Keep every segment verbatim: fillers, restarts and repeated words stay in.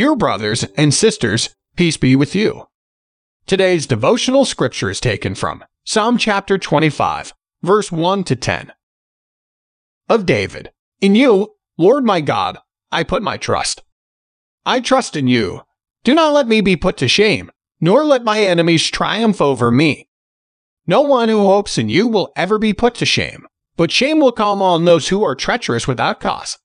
Dear brothers and sisters, peace be with you. Today's devotional scripture is taken from Psalm chapter twenty-five, verse one to ten. Of David, in you, Lord my God, I put my trust. I trust in you. Do not let me be put to shame, nor let my enemies triumph over me. No one who hopes in you will ever be put to shame, but shame will come on those who are treacherous without cause.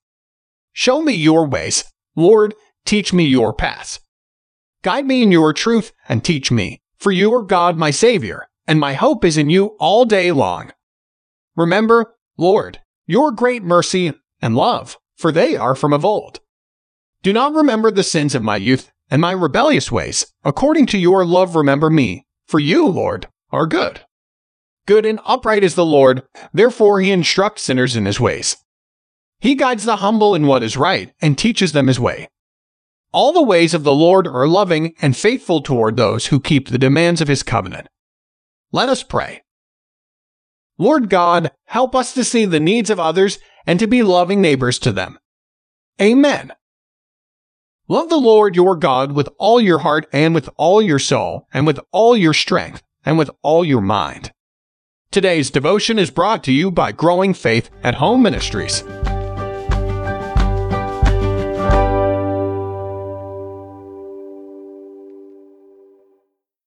Show me your ways, Lord, teach me your paths. Guide me in your truth and teach me, for you are God my Savior, and my hope is in you all day long. Remember, Lord, your great mercy and love, for they are from of old. Do not remember the sins of my youth and my rebellious ways. According to your love remember me, for you, Lord, are good. Good and upright is the Lord, therefore he instructs sinners in his ways. He guides the humble in what is right and teaches them his way. All the ways of the Lord are loving and faithful toward those who keep the demands of his covenant. Let us pray. Lord God, help us to see the needs of others and to be loving neighbors to them. Amen. Love the Lord your God with all your heart and with all your soul and with all your strength and with all your mind. Today's devotion is brought to you by Growing Faith at Home Ministries.